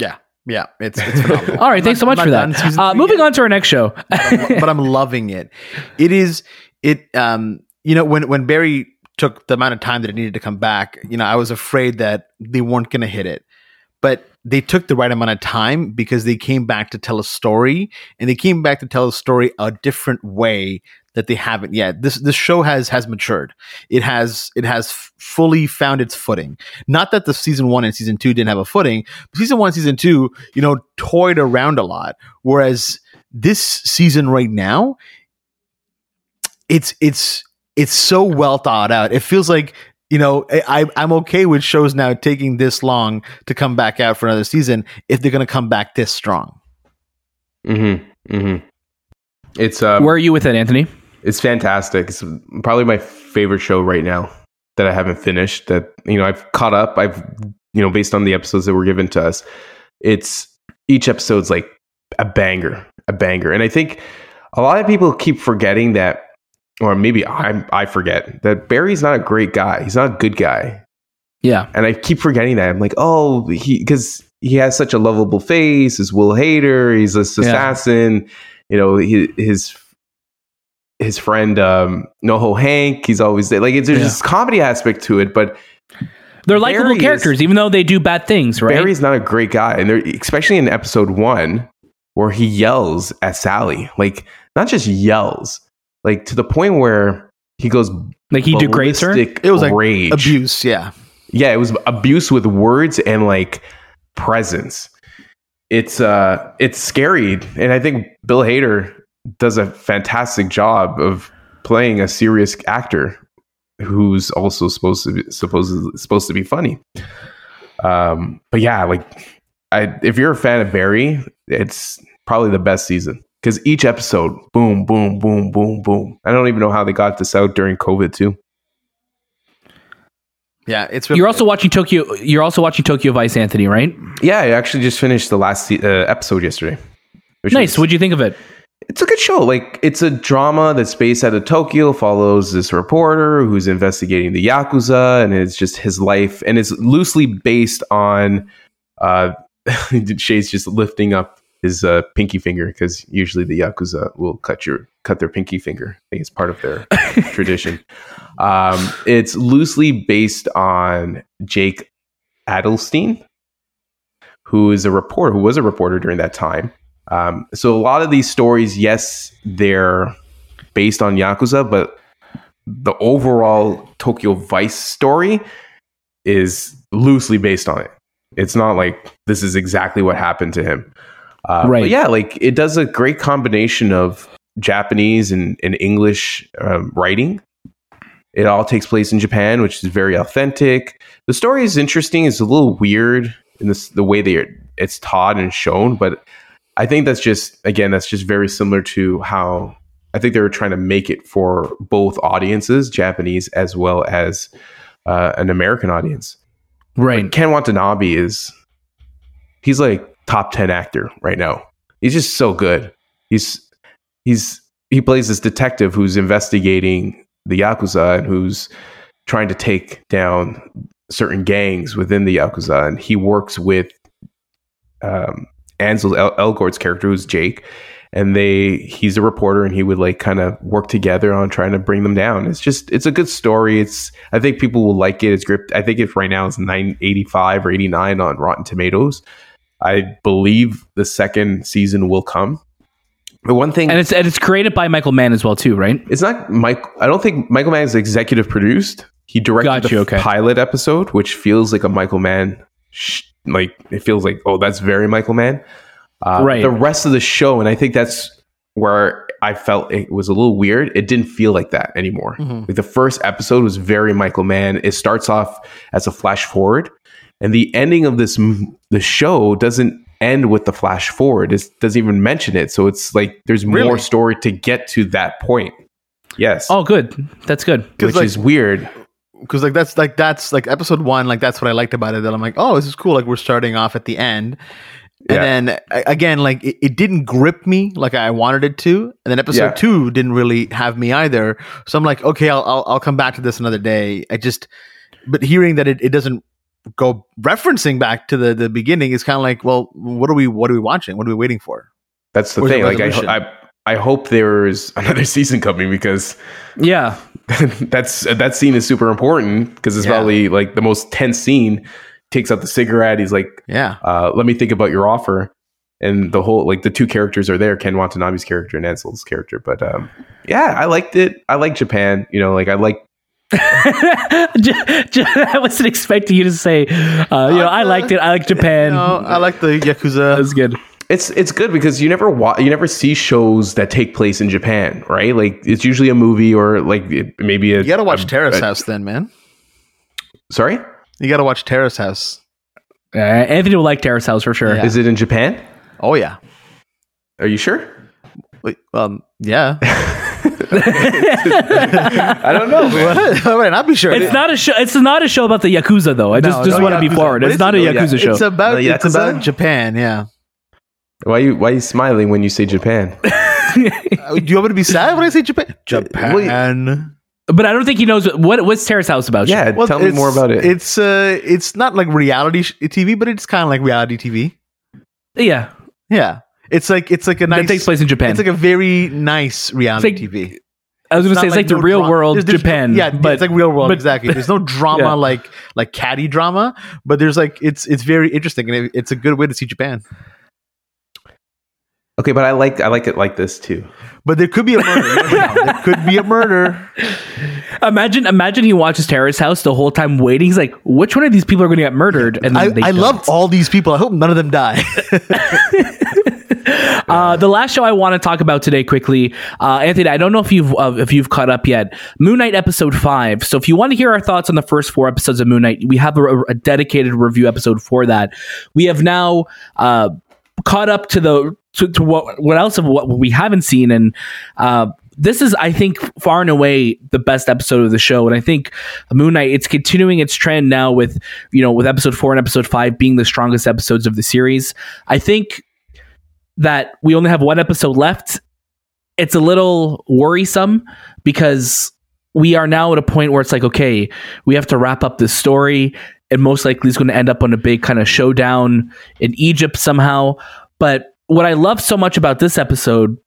Yeah, it's phenomenal. All right, thanks so much for that. Moving on to our next show. But I'm loving it. When Barry took the amount of time that it needed to come back, I was afraid that they weren't going to hit it. But they took the right amount of time because they came back to tell a story, and they came back to tell a story a different way that they haven't yet. This show has matured. It has fully found its footing. Not that the season 1 and season 2 didn't have a footing. But season 1 and season 2, toyed around a lot, whereas this season right now, it's so well thought out. It feels like I'm okay with shows now taking this long to come back out for another season if they're going to come back this strong. It's where are you with it, Anthony? It's fantastic. It's probably my favorite show right now that I haven't finished, that, I've caught up. I've, based on the episodes that were given to us, each episode's like a banger. And I think a lot of people keep forgetting that, or maybe I forget that Barry's not a great guy. He's not a good guy. Yeah. And I keep forgetting that. I'm like, because he has such a lovable face. He's Will Hader. He's this assassin. Yeah. His friend NoHo Hank, he's always there. There's this comedy aspect to it, but they're likable characters, even though they do bad things, right? Barry's not a great guy, and especially in episode 1 where he yells at Sally, not just yells, to the point where he goes he degrades her. It was rage. Abuse, yeah, it was abuse with words and presence. It's scary, and I think Bill Hader does a fantastic job of playing a serious actor who's also supposed to be funny. But yeah, if you're a fan of Barry, it's probably the best season because each episode, boom, boom, boom, boom, boom. I don't even know how they got this out during COVID too. Yeah, it's. You're also watching Tokyo Vice, Anthony, right? Yeah, I actually just finished the last episode yesterday. Nice. What'd you think of it? It's a good show. It's a drama that's based out of Tokyo. Follows this reporter who's investigating the Yakuza, and it's just his life, and it's loosely based on. Shay's just lifting up his pinky finger because usually the Yakuza will cut their pinky finger. I think it's part of their tradition. It's loosely based on Jake Adelstein, who was a reporter during that time. So a lot of these stories, yes, they're based on Yakuza, but the overall Tokyo Vice story is loosely based on it. It's not this is exactly what happened to him. Right. But yeah, it does a great combination of Japanese and English writing. It all takes place in Japan, which is very authentic. The story is interesting. It's a little weird in the way it's taught and shown, but I think that's just very similar to how I think they were trying to make it for both audiences, Japanese as well as an American audience. Right. But Ken Watanabe he's top 10 actor right now. He's just so good. He plays this detective who's investigating the Yakuza and who's trying to take down certain gangs within the Yakuza, and he works with Ansel Elgort's character, who's Jake, and he's a reporter, and he would like kind of work together on trying to bring them down. It's a good story. I think people will like it. It's gripped. I think if right now it's 85 or 89 on Rotten Tomatoes, I believe the second season will come. The one thing, and it's created by Michael Mann as well too, right? It's not Mike. I don't think Michael Mann is executive produced. He directed the pilot episode, which feels like a Michael Mann. It feels like, oh, that's very Michael Mann. Right. The rest of the show, and I think that's where I felt it was a little weird. It didn't feel like that anymore. Mm-hmm. Like the first episode was very Michael Mann. It starts off as a flash forward, and the ending of the show doesn't end with the flash forward. It doesn't even mention it. So it's like there's more story to get to that point. Yes. Oh, good. That's good. Which is weird. Because that's episode one. Like that's what I liked about it. That I'm like, oh, this is cool. Like we're starting off at the end, and then again, like it didn't grip me like I wanted it to. And then episode two didn't really have me either. So I'm like, okay, I'll come back to this another day. But hearing that it doesn't go referencing back to the beginning is kind of like, well, what are we watching? What are we waiting for? That's the thing. Like I hope there's another season coming because that scene is super important because it's probably like the most tense scene. Takes out the cigarette. He's like, let me think about your offer. And the whole, like the two characters are there, Ken Watanabe's character and Ansel's character. But I liked it. I like Japan, I like. I wasn't expecting you to say, I liked it. I like Japan. No, I like the Yakuza. That's good. It's good because you never see shows that take place in Japan, right? Like it's usually a movie or maybe you gotta watch Terrace House then, man. Sorry? You gotta watch Terrace House. Anthony will like Terrace House for sure. Yeah. Is it in Japan? Oh yeah. Are you sure? Wait, yeah. I don't know. What? I'll be sure. It's not a show. It's not a show about the Yakuza though. I just want to be forward. It's not a Yakuza show. It's about Japan. Yeah. Why are you smiling when you say Japan? Do you want me to be sad when I say Japan? Japan. But I don't think he knows what's Terrace House about. Yeah, tell me more about it. It's not like reality TV, but it's kind of like reality TV. Yeah, yeah. It's like a nice. That takes place in Japan. It's like a very nice reality TV. I was going to say it's like the real world Japan. Yeah, but it's like real world exactly. There's no drama like catty drama, but there's like it's very interesting and it's a good way to see Japan. Okay, but I like it like this too. But there could be a murder. There could be a murder. Imagine he watches Terrace House the whole time waiting. He's like, which one of these people are going to get murdered? And then I love all these people. I hope none of them die. The last show I want to talk about today quickly, Anthony, I don't know if you've caught up yet. Moon Knight episode 5. So if you want to hear our thoughts on the first 4 episodes of Moon Knight, we have a dedicated review episode for that. We have now caught up to what we haven't seen, and this is, I think, far and away the best episode of the show. And I think Moon Knight, it's continuing its trend now with with episode 4 and episode 5 being the strongest episodes of the series. I think that we only have one episode left. It's a little worrisome because we are now at a point where it's like, okay, we have to wrap up this story, and most likely it's going to end up on a big kind of showdown in Egypt somehow. But what I love so much about this episode,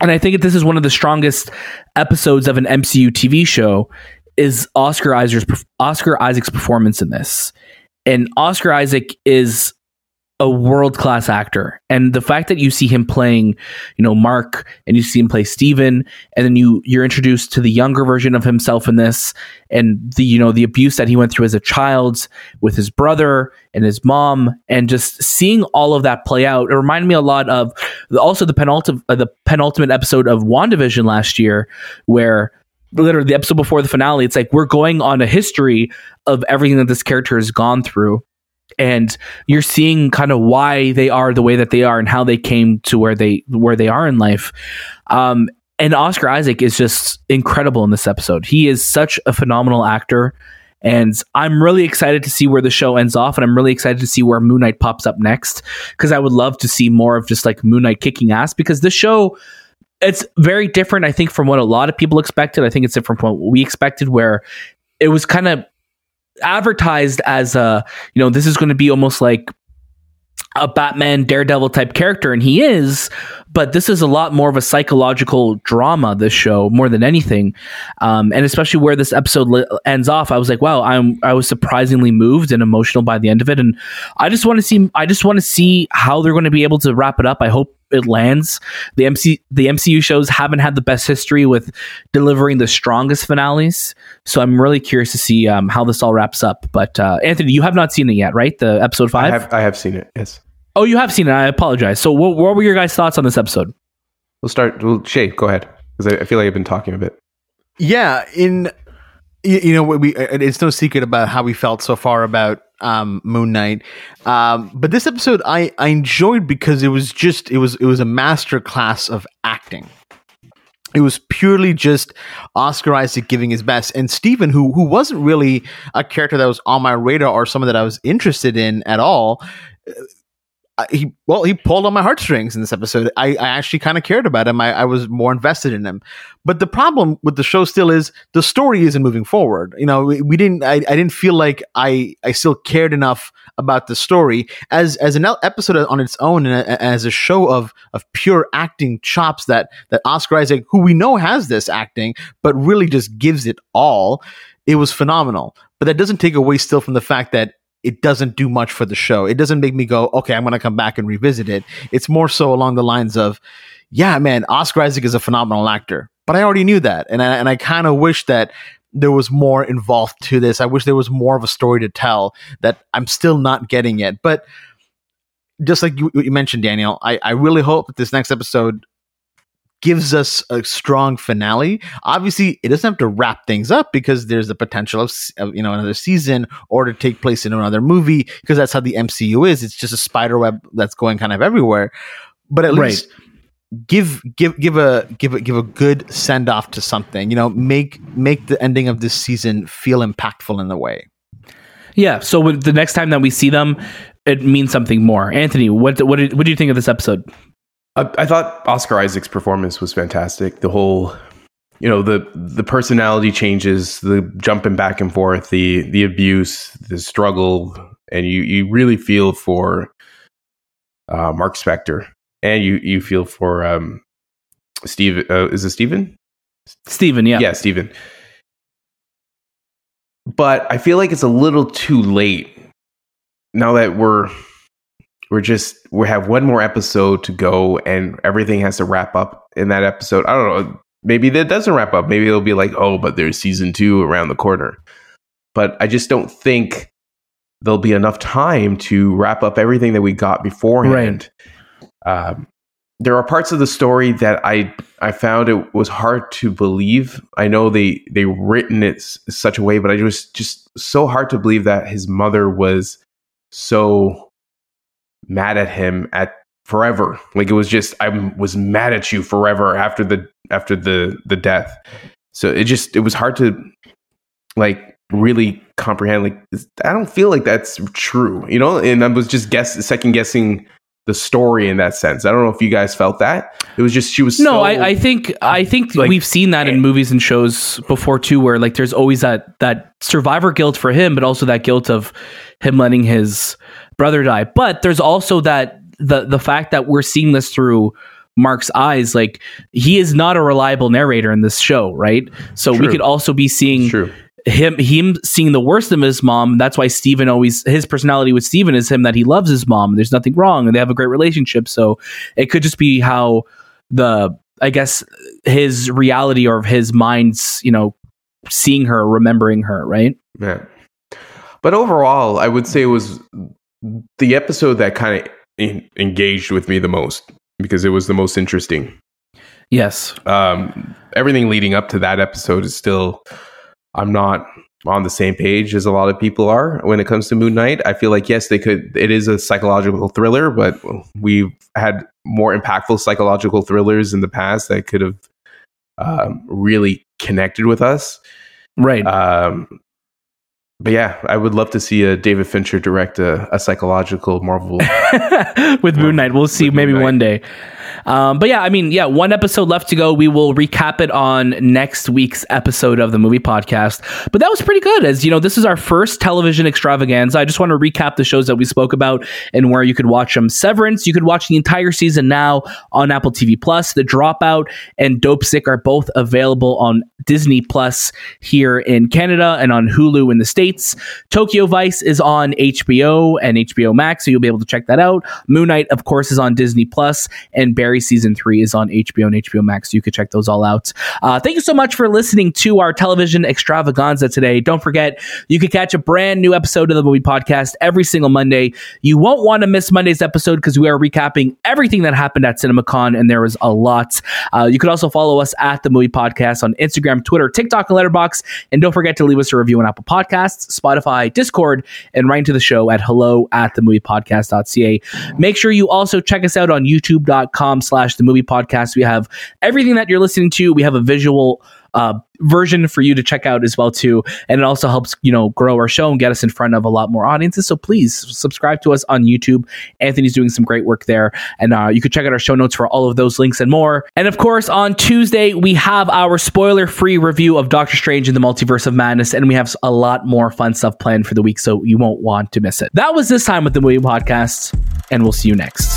and I think this is one of the strongest episodes of an MCU TV show, is Oscar Isaac's performance in this. And Oscar Isaac is a world-class actor. And the fact that you see him playing, Mark, and you see him play Steven, and then you're introduced to the younger version of himself in this, and the abuse that he went through as a child with his brother and his mom, and just seeing all of that play out. It reminded me a lot of also the penultimate episode of WandaVision last year, where literally the episode before the finale, it's like we're going on a history of everything that this character has gone through. And you're seeing kind of why they are the way that they are and how they came to where they are in life. And Oscar Isaac is just incredible in this episode. He is such a phenomenal actor. And I'm really excited to see where the show ends off. And I'm really excited to see where Moon Knight pops up next, because I would love to see more of just like Moon Knight kicking ass, because this show, it's very different, I think, from what a lot of people expected. I think it's different from what we expected, where it was kind of advertised as a, you know, this is going to be almost like a Batman Daredevil type character, and he is, but this is a lot more of a psychological drama, this show, more than anything. And especially where this episode ends off, I was like, wow, I was surprisingly moved and emotional by the end of it. And I just want to see how they're going to be able to wrap it up. I hope it lands. The MCU shows haven't had the best history with delivering the strongest finales, so I'm really curious to see how this all wraps up. But Anthony, you have not seen it yet, right? The episode 5. I have seen it. Yes. Oh, you have seen it. I apologize. So, what were your guys' thoughts on this episode? We'll start. Well, Shay, go ahead, because I feel like I've been talking a bit. Yeah, it's no secret about how we felt so far about Moon Knight, but this episode I enjoyed because it was a masterclass of acting. It was purely just Oscar Isaac giving his best, and Stephen, who wasn't really a character that was on my radar or someone that I was interested in at all. He pulled on my heartstrings in this episode. I actually kind of cared about him. I was more invested in him. But the problem with the show still is the story isn't moving forward. You know, I didn't feel like I still cared enough about the story as an episode on its own, and as a show of pure acting chops that Oscar Isaac, who we know has this acting, but really just gives it all. It was phenomenal. But that doesn't take away still from the fact that it doesn't do much for the show. It doesn't make me go, okay, I'm going to come back and revisit it. It's more so along the lines of, yeah, man, Oscar Isaac is a phenomenal actor, but I already knew that. And I kind of wish that there was more involved to this. I wish there was more of a story to tell that I'm still not getting yet. But just like you mentioned, Daniel, I really hope that this next episode gives us a strong finale. Obviously, it doesn't have to wrap things up because there's the potential of another season or to take place in another movie, because that's how the MCU is. It's just a spider web that's going kind of everywhere. But at least give a good send off to something. You know, make the ending of this season feel impactful in a way. Yeah. So the next time that we see them, it means something more. Anthony, what do you think of this episode? I thought Oscar Isaac's performance was fantastic. The whole, the personality changes, the jumping back and forth, the abuse, the struggle, and you really feel for Mark Spector, and you feel for Steve. Is it Steven? Steven, yeah, Steven. But I feel like it's a little too late now that we have one more episode to go, and everything has to wrap up in that episode. I don't know. Maybe that doesn't wrap up. Maybe it'll be like, oh, but there's season 2 around the corner. But I just don't think there'll be enough time to wrap up everything that we got beforehand. Right. There are parts of the story that I found it was hard to believe. I know they written it such a way, but I just so hard to believe that his mother was so mad at him at forever. Like, it was just, I was mad at you forever after the death. So it was hard to like really comprehend. Like, I don't feel like that's true, and I was just second guessing the story in that sense. I don't know if you guys felt that. It was just, she was no, so, I think like, we've seen that in movies and shows before too, where like there's always that survivor guilt for him, but also that guilt of him letting his brother die. But there's also that the fact that we're seeing this through Mark's eyes. Like, he is not a reliable narrator in this show, right? So True. We could also be seeing him seeing the worst of his mom. That's why Steven his personality with Steven is him, that he loves his mom. There's nothing wrong, and they have a great relationship. So it could just be how his reality or his mind's, seeing her, remembering her, right? Yeah. But overall, I would say it was the episode that kind of engaged with me the most, because it was the most interesting. Yes. Everything leading up to that episode is still, I'm not on the same page as a lot of people are when it comes to Moon Knight. I feel like, yes, it is a psychological thriller, but we've had more impactful psychological thrillers in the past that could have really connected with us. Right. But yeah, I would love to see a David Fincher direct a psychological Marvel with Moon Knight. We'll see maybe one day. But yeah, I mean, yeah, one episode left to go. We will recap it on next week's episode of the Movie Podcast. But that was pretty good. As you know, this is our first television extravaganza. I just want to recap the shows that we spoke about and where you could watch them. Severance, you could watch the entire season now on Apple TV Plus. The Dropout and Dopesick are both available on Disney Plus here in Canada and on Hulu in the States. Tokyo Vice is on HBO and HBO Max, so you'll be able to check that out. Moon Knight, of course, is on Disney Plus, and Barry season 3 is on HBO and HBO Max. So you could check those all out. Thank you so much for listening to our television extravaganza today. Don't forget, you can catch a brand new episode of the Movie Podcast every single Monday. You won't want to miss Monday's episode because we are recapping everything that happened at CinemaCon, and there was a lot. You could also follow us at the Movie Podcast on Instagram, Twitter, TikTok, and Letterboxd. And don't forget to leave us a review on Apple Podcasts, Spotify, Discord, and write to the show at hello@themoviepodcast.ca. Make sure you also check us out on youtube.com/themoviepodcast. We have everything that you're listening to. We have a visual version for you to check out as well too, and it also helps, you know, grow our show and get us in front of a lot more audiences. So please subscribe to us on YouTube. Anthony's doing some great work there, and you can check out our show notes for all of those links and more. And of course, on Tuesday we have our spoiler-free review of Doctor Strange in the Multiverse of Madness, and we have a lot more fun stuff planned for the week, so you won't want to miss it. That was this time with the Movie Podcast, and we'll see you next.